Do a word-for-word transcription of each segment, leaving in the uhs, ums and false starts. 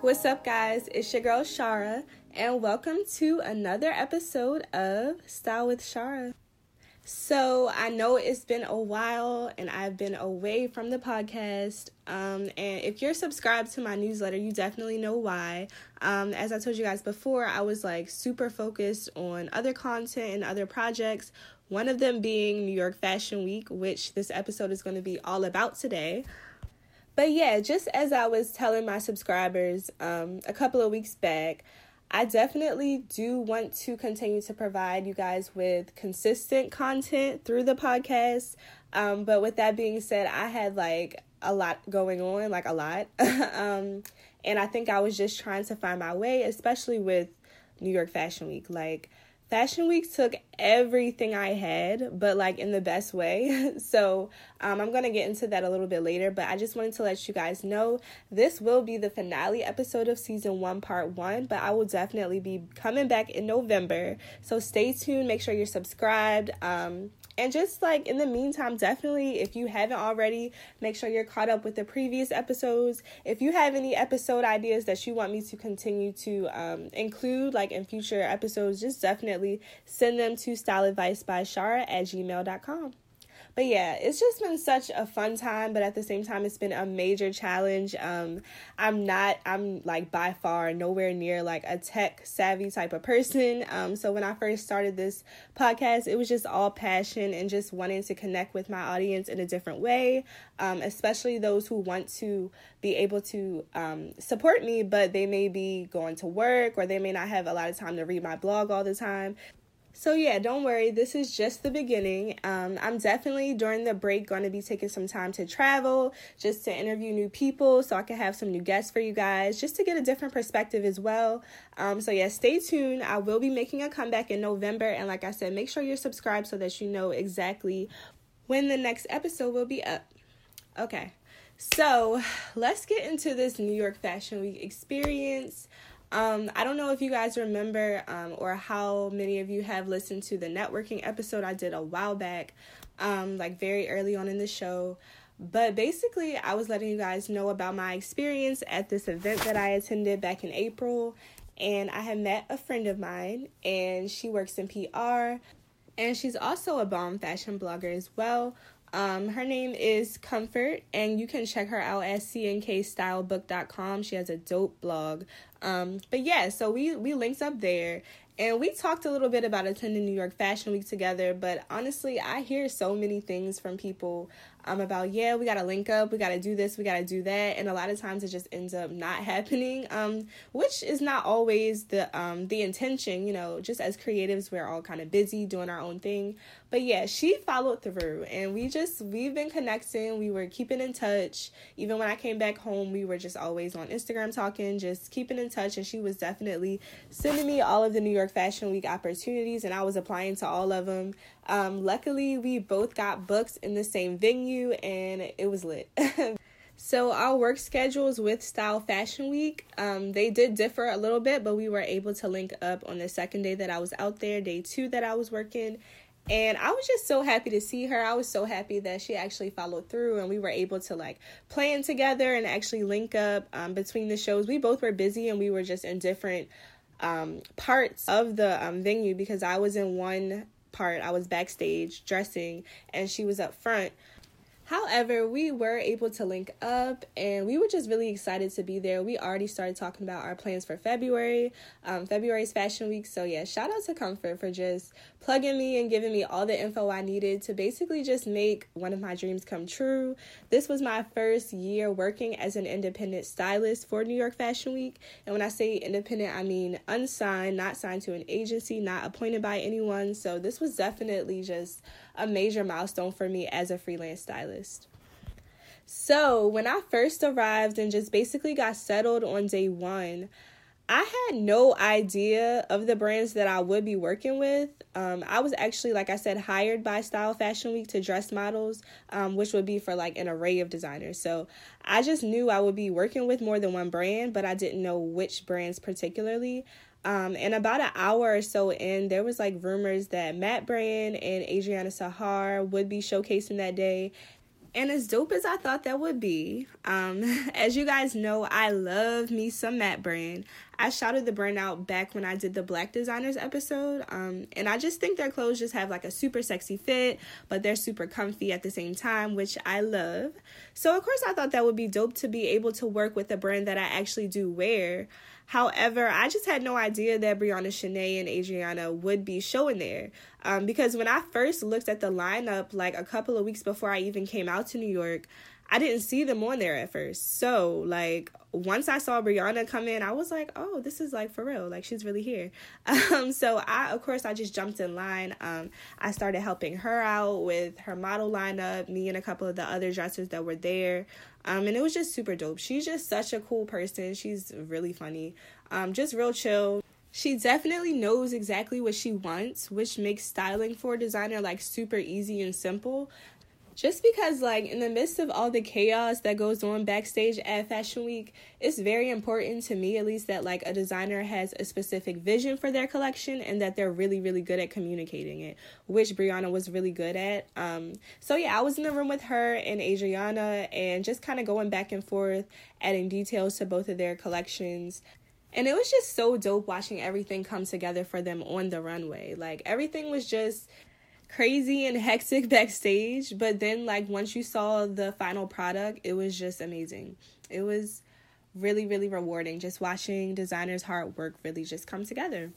What's up, guys? It's your girl Sharra, and welcome to another episode of Style with Sharra. So I know it's been a while, and I've been away from the podcast. Um, and if you're subscribed to my newsletter, you definitely know why. Um, as I told you guys before, I was like super focused on other content and other projects. One of them being New York Fashion Week, which this episode is going to be all about today. But yeah, just as I was telling my subscribers um, a couple of weeks back, I definitely do want to continue to provide you guys with consistent content through the podcast. Um, but with that being said, I had like a lot going on, like a lot. um, and I think I was just trying to find my way, especially with New York Fashion Week. Like, Fashion Week took everything I had, but like in the best way. So um, I'm going to get into that a little bit later, but I just wanted to let you guys know this will be the finale episode of season one, part one, but I will definitely be coming back in November. So stay tuned, make sure you're subscribed. Um, and just like in the meantime, definitely, if you haven't already, make sure you're caught up with the previous episodes. If you have any episode ideas that you want me to continue to um, include like in future episodes, just definitely send them to style advice by sharra at gmail dot com. But yeah, it's just been such a fun time, but at the same time, it's been a major challenge. Um, I'm not, I'm like by far nowhere near like a tech savvy type of person. Um, so when I first started this podcast, it was just all passion and just wanting to connect with my audience in a different way, um, especially those who want to be able to um, support me, but they may be going to work or they may not have a lot of time to read my blog all the time. So yeah, don't worry, this is just the beginning. Um, I'm definitely, during the break, going to be taking some time to travel, just to interview new people so I can have some new guests for you guys, just to get a different perspective as well. Um, so yeah, stay tuned. I will be making a comeback in November, and like I said, make sure you're subscribed so that you know exactly when the next episode will be up. Okay, so let's get into this New York Fashion Week experience. Um, I don't know if you guys remember um, or how many of you have listened to the networking episode I did a while back, um, like very early on in the show. But basically, I was letting you guys know about my experience at this event that I attended back in April. And I had met a friend of mine, and she works in P R. And she's also a bomb fashion blogger as well. Um, her name is Comfort, and you can check her out at c n k style book dot com. She has a dope blog. Um, but yeah, so we, we linked up there, and we talked a little bit about attending New York Fashion Week together, but honestly, I hear so many things from people um, about, yeah, we gotta link up, we gotta do this, we gotta do that, and a lot of times it just ends up not happening, um, which is not always the um, the intention, you know, just as creatives, we're all kind of busy doing our own thing, but yeah, she followed through, and we just, we've been connecting, we were keeping in touch, even when I came back home, we were just always on Instagram talking, just keeping in touch, and she was definitely sending me all of the New York Fashion Week opportunities, and I was applying to all of them. Um, luckily, we both got booked in the same venue, and it was lit. So our work schedules with Style Fashion Week, um, they did differ a little bit, but we were able to link up on the second day that I was out there, day two that I was working. And I was just so happy to see her. I was so happy that she actually followed through, and we were able to like plan together and actually link up um, between the shows. We both were busy, and we were just in different um parts of the um venue, because I was in one part, I was backstage dressing, and she was up front. However, we were able to link up, and we were just really excited to be there. We already started talking about our plans for February, um, February's Fashion Week. So yeah, shout out to Comfort for just plugging me and giving me all the info I needed to basically just make one of my dreams come true. This was my first year working as an independent stylist for New York Fashion Week. And when I say independent, I mean unsigned, not signed to an agency, not appointed by anyone. So this was definitely just a major milestone for me as a freelance stylist. So when I first arrived and just basically got settled on day one, I had no idea of the brands that I would be working with. Um, I was actually, like I said, hired by Style Fashion Week to dress models, um, which would be for like an array of designers. So I just knew I would be working with more than one brand, but I didn't know which brands particularly. Um, and about an hour or so in, there was like rumors that Matte Brand and Adriana Sahar would be showcasing that day. And as dope as I thought that would be, um, as you guys know, I love me some Matte Brand. I shouted the brand out back when I did the Black Designers episode, um, and I just think their clothes just have like a super sexy fit, but they're super comfy at the same time, which I love. So of course I thought that would be dope to be able to work with a brand that I actually do wear. However, I just had no idea that Brianna, Shanae, and Adriana would be showing there. Um, because when I first looked at the lineup, like a couple of weeks before I even came out to New York, I didn't see them on there at first. So, like, once I saw Brianna come in, I was like, oh, this is, like, for real. Like, she's really here. Um, so, I, of course, I just jumped in line. Um, I started helping her out with her model lineup, me and a couple of the other dressers that were there. Um, and it was just super dope. She's just such a cool person. She's really funny. Um, just real chill. She definitely knows exactly what she wants, which makes styling for a designer, like, super easy and simple. Just because, like, in the midst of all the chaos that goes on backstage at Fashion Week, it's very important to me, at least, that, like, a designer has a specific vision for their collection and that they're really, really good at communicating it, which Brianna was really good at. Um, so, yeah, I was in the room with her and Adriana and just kind of going back and forth, adding details to both of their collections. And it was just so dope watching everything come together for them on the runway. Like, everything was just crazy and hectic backstage, but then, like, once you saw the final product, it was just amazing. It was really, really rewarding just watching designers' hard work really just come together.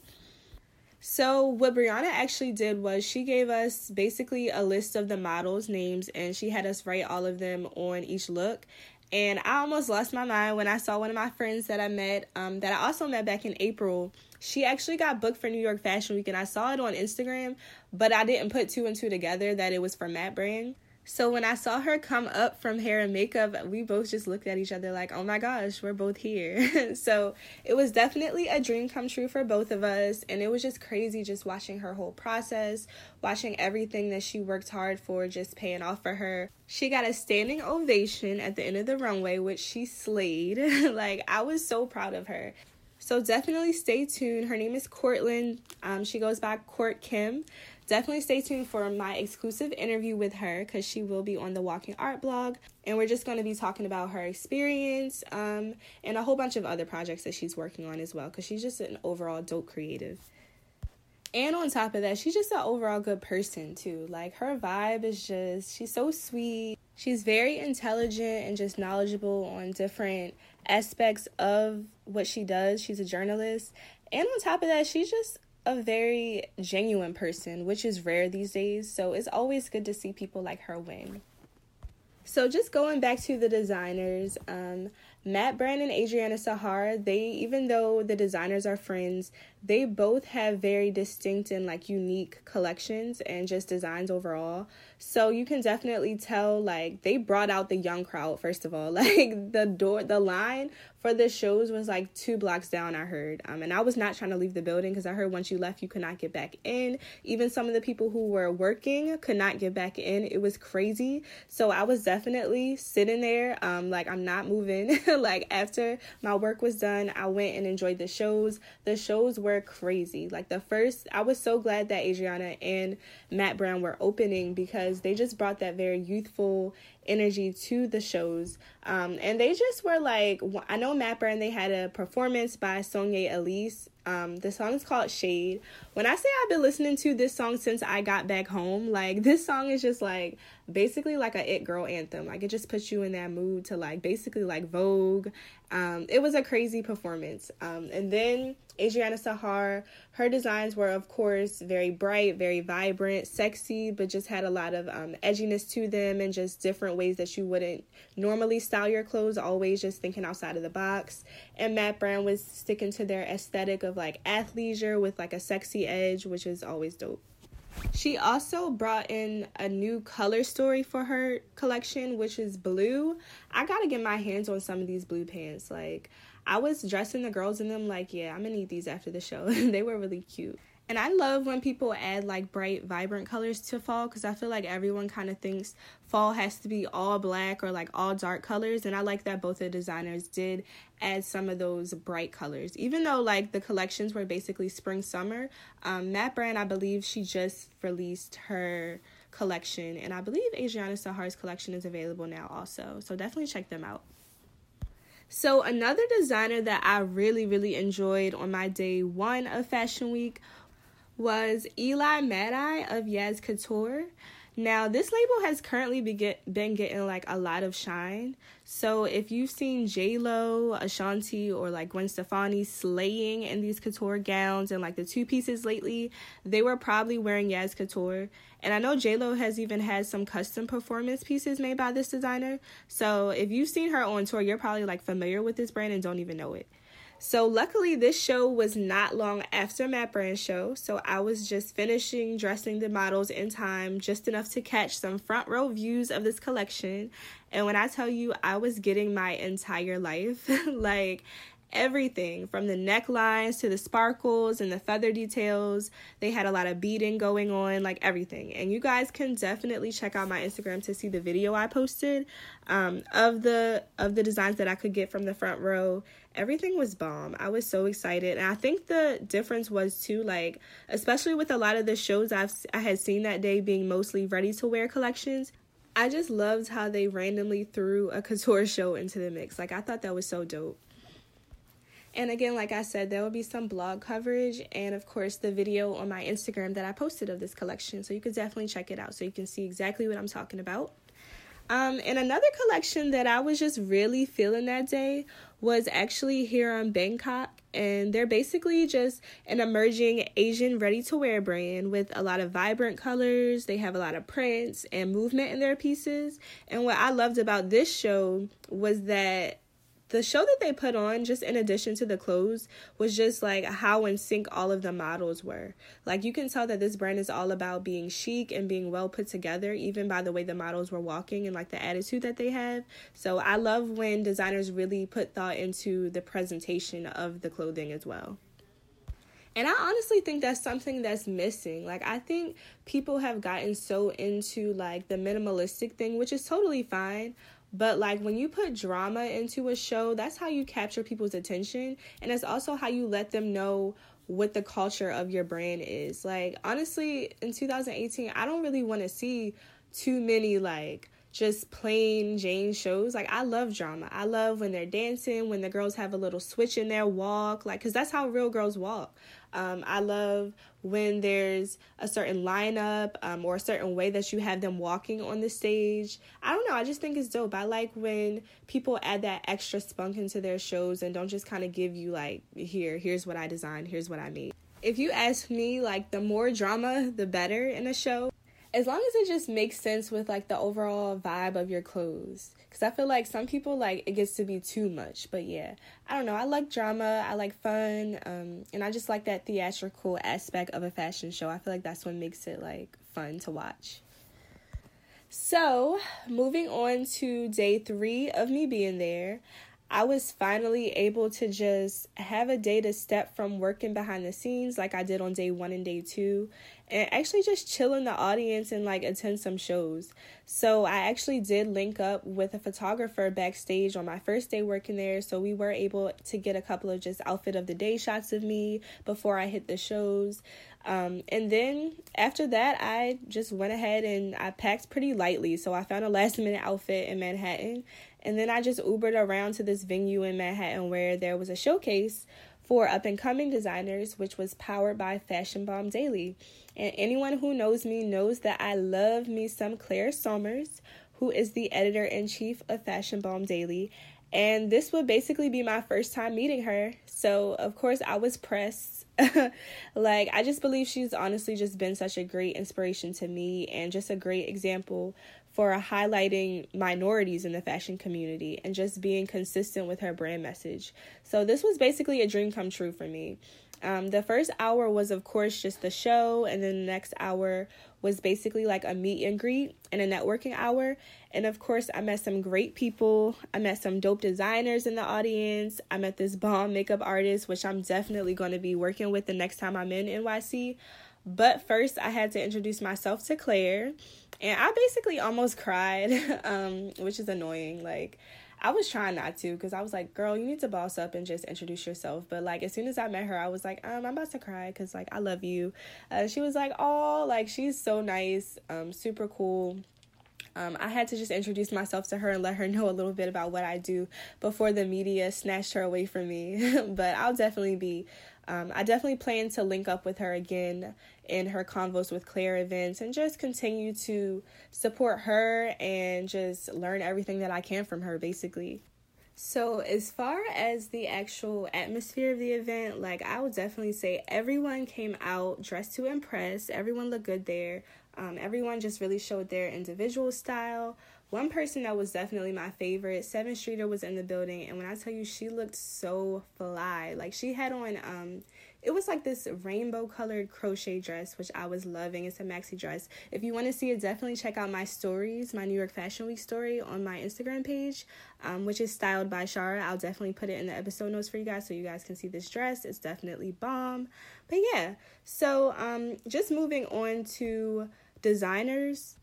So what Brianna actually did was she gave us basically a list of the models' names, and she had us write all of them on each look. And I almost lost my mind when I saw one of my friends that I met, um, that I also met back in April. She actually got booked for New York Fashion Week, and I saw it on Instagram, but I didn't put two and two together that it was for Matte Brand. So when I saw her come up from hair and makeup, we both just looked at each other like, oh my gosh, we're both here. So it was definitely a dream come true for both of us. And it was just crazy just watching her whole process, watching everything that she worked hard for just paying off for her. She got a standing ovation at the end of the runway, which she slayed. Like, I was so proud of her. So definitely stay tuned. Her name is Cortland. Um, she goes by Court Kim. Definitely stay tuned for my exclusive interview with her because she will be on the Walking Art blog. And we're just going to be talking about her experience um, and a whole bunch of other projects that she's working on as well because she's just an overall dope creative. And on top of that, she's just an overall good person too. Like, her vibe is just, she's so sweet. She's very intelligent and just knowledgeable on different aspects of what she does. She's a journalist. And on top of that, she's just a very genuine person, which is rare these days. So it's always good to see people like her win. So just going back to the designers, um, Matte Brand and Adriana Sahar, they, even though the designers are friends, they both have very distinct and, like, unique collections and just designs overall. So you can definitely tell, like, they brought out the young crowd, first of all. Like, the door, the line for the shows was, like, two blocks down, I heard. Um, and I was not trying to leave the building because I heard once you left, you could not get back in. Even some of the people who were working could not get back in. It was crazy. So I was definitely sitting there. Um, like, I'm not moving. Like, after my work was done, I went and enjoyed the shows. The shows were crazy. Like, the first, I was so glad that Adriana and Matte Brand were opening because they just brought that very youthful energy to the shows. Um, and they just were like, I know Matte Brand, they had a performance by Sonya Elise. Um, the song is called Shade. When I say I've been listening to this song since I got back home, like, this song is just, like, basically like a it girl anthem. Like, it just puts you in that mood to, like, basically, like, Vogue. Um, it was a crazy performance. Um, and then Adriana Sahar, her designs were, of course, very bright, very vibrant, sexy, but just had a lot of um, edginess to them and just different ways that you wouldn't normally style your clothes, always just thinking outside of the box. And Matte Brand was sticking to their aesthetic of, like, athleisure with, like, a sexy edge, which is always dope. She also brought in a new color story for her collection, which is blue. I gotta get my hands on some of these blue pants. Like, I was dressing the girls in them like, yeah, I'm gonna need these after the show. They were really cute. And I love when people add, like, bright, vibrant colors to fall because I feel like everyone kind of thinks fall has to be all black or, like, all dark colors. And I like that both the designers did add some of those bright colors. Even though, like, the collections were basically spring-summer, um, Matte Brand, I believe she just released her collection, and I believe Adriana Sahar's collection is available now also, so definitely check them out. So another designer that I really, really enjoyed on my day one of Fashion Week was Eli Madai of Yas Couture. Now, this label has currently be get, been getting, like, a lot of shine. So if you've seen J. Lo, Ashanti, or, like, Gwen Stefani slaying in these couture gowns and, like, the two-pieces lately, they were probably wearing Yas Couture. And I know J. Lo has even had some custom performance pieces made by this designer. So if you've seen her on tour, you're probably, like, familiar with this brand and don't even know it. So luckily, this show was not long after Matte Brand show, so I was just finishing dressing the models in time, just enough to catch some front row views of this collection. And when I tell you, I was getting my entire life, like everything from the necklines to the sparkles and the feather details. They had a lot of beading going on, like everything. And you guys can definitely check out my Instagram to see the video I posted um, of the of the designs that I could get from the front row. Everything was bomb. I was so excited. And I think the difference was too, like, especially with a lot of the shows I've, I had seen that day being mostly ready-to-wear collections, I just loved how they randomly threw a couture show into the mix. Like, I thought that was so dope. And again, like I said, there will be some blog coverage and, of course, the video on my Instagram that I posted of this collection. So you could definitely check it out so you can see exactly what I'm talking about. Um, and another collection that I was just really feeling that day was actually here in Bangkok, and they're basically just an emerging Asian ready-to-wear brand with a lot of vibrant colors. They have a lot of prints and movement in their pieces, and what I loved about this show was that the show that they put on, just in addition to the clothes, was just like how in sync all of the models were. Like, you can tell that this brand is all about being chic and being well put together, even by the way the models were walking and like the attitude that they have. So I love when designers really put thought into the presentation of the clothing as well. And I honestly think that's something that's missing. Like, I think people have gotten so into like the minimalistic thing, which is totally fine. But, like, when you put drama into a show, that's how you capture people's attention. And it's also how you let them know what the culture of your brand is. Like, honestly, in two thousand eighteen, I don't really want to see too many, like, just plain Jane shows. Like, I love drama. I love when they're dancing, when the girls have a little switch in their walk. Like, because that's how real girls walk. Um, I love when there's a certain lineup um, or a certain way that you have them walking on the stage. I don't know. I just think it's dope. I like when people add that extra spunk into their shows and don't just kind of give you like, here, here's what I designed, here's what I made. If you ask me, like, the more drama, the better in a show. As long as it just makes sense with, like, the overall vibe of your clothes. Because I feel like some people, like, it gets to be too much. But, yeah, I don't know. I like drama. I like fun. Um, and I just like that theatrical aspect of a fashion show. I feel like that's what makes it, like, fun to watch. So, moving on to day three of me being there, I was finally able to just have a day to step from working behind the scenes like I did on day one and day two, and actually just chill in the audience and like attend some shows. So I actually did link up with a photographer backstage on my first day working there. So we were able to get a couple of just outfit of the day shots of me before I hit the shows. Um, and then after that, I just went ahead and I packed pretty lightly. So I found a last minute outfit in Manhattan. And then I just Ubered around to this venue in Manhattan where there was a showcase for up-and-coming designers, which was powered by Fashion Bomb Daily. And anyone who knows me knows that I love me some Claire Sulmers, who is the editor-in-chief of Fashion Bomb Daily. And this would basically be my first time meeting her. So, of course, I was pressed. Like, I just believe she's honestly just been such a great inspiration to me and just a great example for highlighting minorities in the fashion community and just being consistent with her brand message. So this was basically a dream come true for me. Um, the first hour was, of course, just the show, and then the next hour was basically like a meet and greet and a networking hour. And, of course, I met some great people. I met some dope designers in the audience. I met this bomb makeup artist, which I'm definitely going to be working with the next time I'm in N Y C. But first, I had to introduce myself to Claire, and I basically almost cried, um, which is annoying. Like, I was trying not to, because I was like, girl, you need to boss up and just introduce yourself. But like, as soon as I met her, I was like, um, I'm about to cry because like, I love you. Uh, she was like, oh, like, she's so nice, um, super cool. Um, I had to just introduce myself to her and let her know a little bit about what I do before the media snatched her away from me. But I'll definitely be, um, I definitely plan to link up with her again in her Convos with Claire events and just continue to support her and just learn everything that I can from her, basically. So as far as the actual atmosphere of the event, like, I would definitely say everyone came out dressed to impress. Everyone looked good there. Um, everyone just really showed their individual style. One person that was definitely my favorite, Seven Streeter, was in the building. And when I tell you, she looked so fly. Like, she had on, um, it was like this rainbow-colored crochet dress, which I was loving. It's a maxi dress. If you want to see it, definitely check out my stories, my New York Fashion Week story on my Instagram page, um, which is Styled by Sharra. I'll definitely put it in the episode notes for you guys so you guys can see this dress. It's definitely bomb. But yeah, so um, just moving on to designers.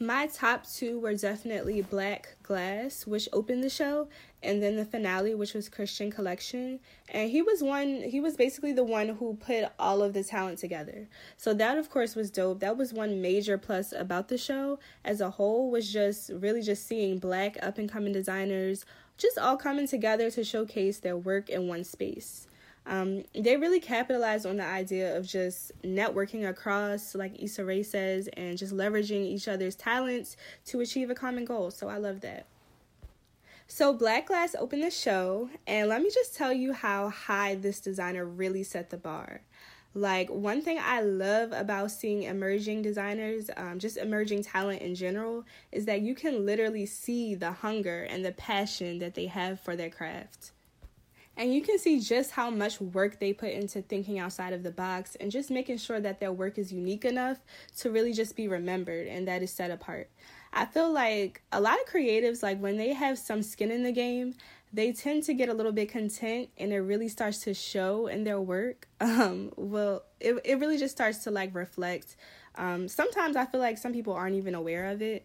My top two were definitely Blac Glas, which opened the show, and then the finale, which was Christien Kollection. And he was one, he was basically the one who put all of the talent together. So that, of course, was dope. That was one major plus about the show as a whole, was just really just seeing Black up-and-coming designers just all coming together to showcase their work in one space. Um, they really capitalized on the idea of just networking across, like Issa Rae says, and just leveraging each other's talents to achieve a common goal. So I love that. So Blac Glas opened the show, and let me just tell you how high this designer really set the bar. Like, one thing I love about seeing emerging designers, um, just emerging talent in general, is that you can literally see the hunger and the passion that they have for their craft. And you can see just how much work they put into thinking outside of the box and just making sure that their work is unique enough to really just be remembered and that is set apart. I feel like a lot of creatives, like when they have some skin in the game, they tend to get a little bit content and it really starts to show in their work. Um, well, it, it really just starts to like reflect. Um, sometimes I feel like some people aren't even aware of it.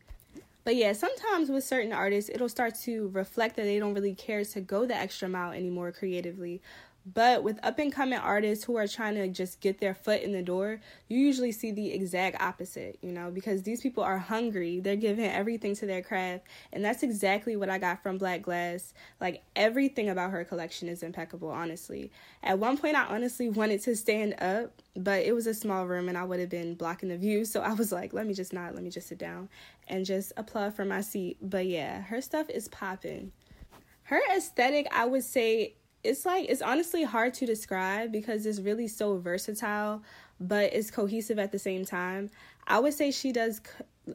But yeah, sometimes with certain artists, it'll start to reflect that they don't really care to go the extra mile anymore creatively. But with up-and-coming artists who are trying to just get their foot in the door, you usually see the exact opposite, you know, because these people are hungry. They're giving everything to their craft. And that's exactly what I got from Blac Glas. Like, everything about her collection is impeccable, honestly. At one point, I honestly wanted to stand up, but it was a small room and I would have been blocking the view. So I was like, let me just not, let me just sit down and just applaud from my seat. But yeah, her stuff is popping. Her aesthetic, I would say, It's like, it's honestly hard to describe because it's really so versatile, but it's cohesive at the same time. I would say she does,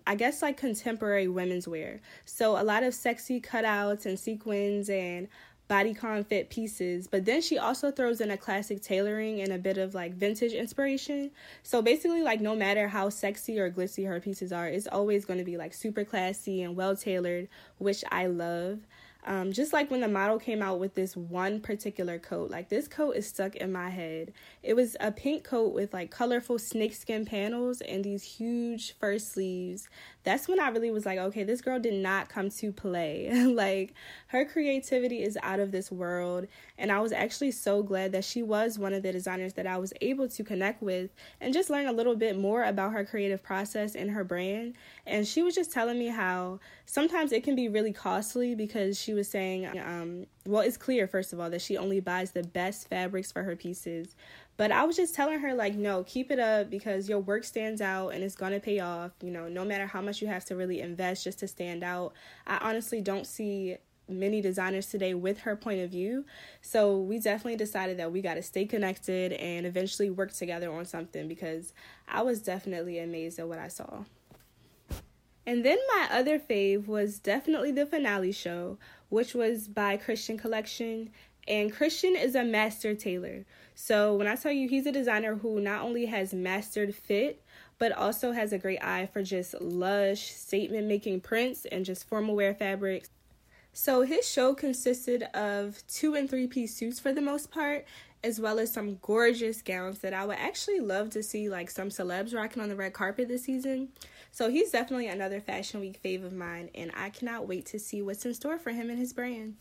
I guess, like contemporary women's wear. So a lot of sexy cutouts and sequins and bodycon fit pieces. But then she also throws in a classic tailoring and a bit of like vintage inspiration. So basically, like, no matter how sexy or glitzy her pieces are, it's always going to be like super classy and well tailored, which I love. Um, just like when the model came out with this one particular coat, like this coat is stuck in my head. It was a pink coat with like colorful snakeskin panels and these huge fur sleeves. That's when I really was like, okay, this girl did not come to play. Like, her creativity is out of this world. And I was actually so glad that she was one of the designers that I was able to connect with and just learn a little bit more about her creative process and her brand. And she was just telling me how sometimes it can be really costly because she She was saying, um, well, it's clear, first of all, that she only buys the best fabrics for her pieces. But I was just telling her, like, no, keep it up because your work stands out and it's going to pay off, you know, no matter how much you have to really invest just to stand out. I honestly don't see many designers today with her point of view. So we definitely decided that we got to stay connected and eventually work together on something because I was definitely amazed at what I saw. And then my other fave was definitely the finale show, which was by Christien Kollection. And Christien is a master tailor. So when I tell you, he's a designer who not only has mastered fit, but also has a great eye for just lush statement-making prints and just formal wear fabrics. So his show consisted of two and three-piece suits for the most part, as well as some gorgeous gowns that I would actually love to see, like, some celebs rocking on the red carpet this season. So he's definitely another Fashion Week fave of mine, and I cannot wait to see what's in store for him and his brand.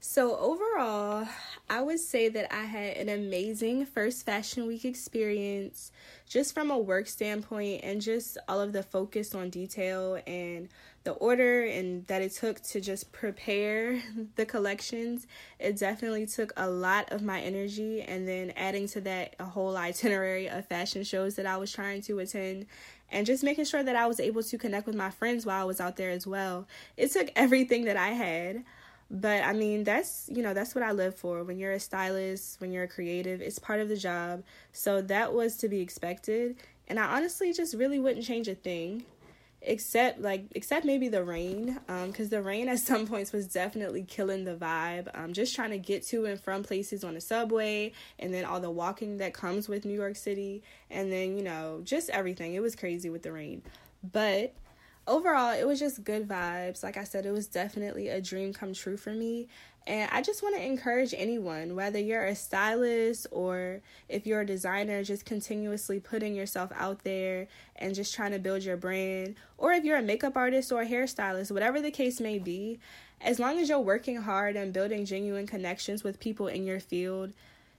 So overall, I would say that I had an amazing first Fashion Week experience, just from a work standpoint and just all of the focus on detail and the order and that it took to just prepare the collections. It definitely took a lot of my energy, and then adding to that a whole itinerary of fashion shows that I was trying to attend, and just making sure that I was able to connect with my friends while I was out there as well. It took everything that I had. But I mean, that's, you know, that's what I live for. When you're a stylist, when you're a creative, it's part of the job. So that was to be expected. And I honestly just really wouldn't change a thing, except like, except maybe the rain. Um, cause the rain at some points was definitely killing the vibe. Um, just trying to get to and from places on the subway, and then all the walking that comes with New York City. And then, you know, just everything. It was crazy with the rain. But overall, it was just good vibes. Like I said, it was definitely a dream come true for me. And I just want to encourage anyone, whether you're a stylist or if you're a designer, just continuously putting yourself out there and just trying to build your brand. Or if you're a makeup artist or a hairstylist, whatever the case may be, as long as you're working hard and building genuine connections with people in your field,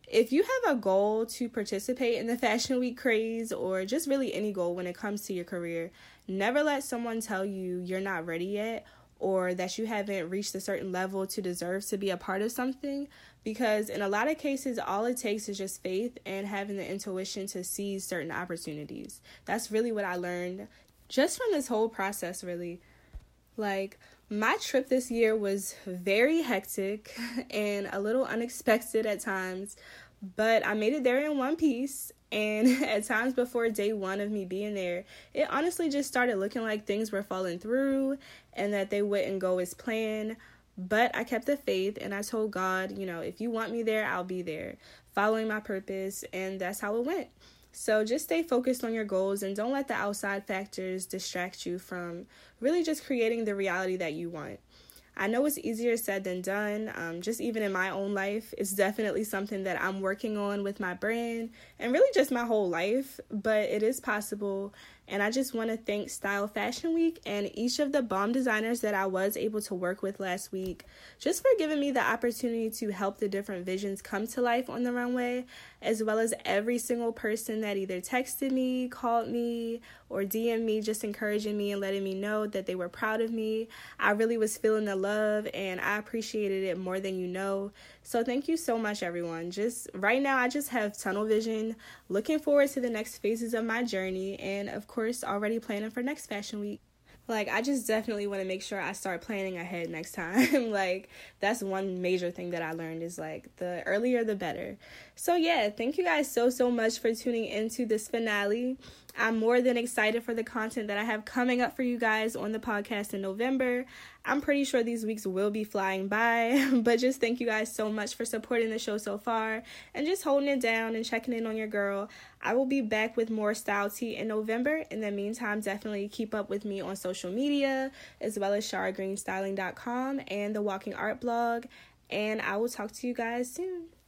if you have a goal to participate in the Fashion Week craze, or just really any goal when it comes to your career, never let someone tell you you're not ready yet, or that you haven't reached a certain level to deserve to be a part of something, because in a lot of cases, all it takes is just faith and having the intuition to seize certain opportunities. That's really what I learned just from this whole process, really. Like, my trip this year was very hectic and a little unexpected at times, but I made it there in one piece. And at times before day one of me being there, it honestly just started looking like things were falling through and that they wouldn't go as planned. But I kept the faith, and I told God, you know, if you want me there, I'll be there, following my purpose. And that's how it went. So just stay focused on your goals, and don't let the outside factors distract you from really just creating the reality that you want. I know it's easier said than done. Um, just even in my own life, it's definitely something that I'm working on with my brand and really just my whole life, but it is possible. And I just want to thank Style Fashion Week and each of the bomb designers that I was able to work with last week, just for giving me the opportunity to help the different visions come to life on the runway, as well as every single person that either texted me, called me, or D M'd me, just encouraging me and letting me know that they were proud of me. I really was feeling the love, and I appreciated it more than you know. So thank you so much, everyone. Just right now, I just have tunnel vision, looking forward to the next phases of my journey, and of course, already planning for next Fashion Week. Like, I just definitely want to make sure I start planning ahead next time. Like, that's one major thing that I learned is, like, the earlier the better. So yeah, thank you guys so, so much for tuning into this finale. I'm more than excited for the content that I have coming up for you guys on the podcast in November. I'm pretty sure these weeks will be flying by, but just thank you guys so much for supporting the show so far and just holding it down and checking in on your girl. I will be back with more style tea in November. In the meantime, definitely keep up with me on social media, as well as sharra green styling dot com and the Walking Art blog, and I will talk to you guys soon.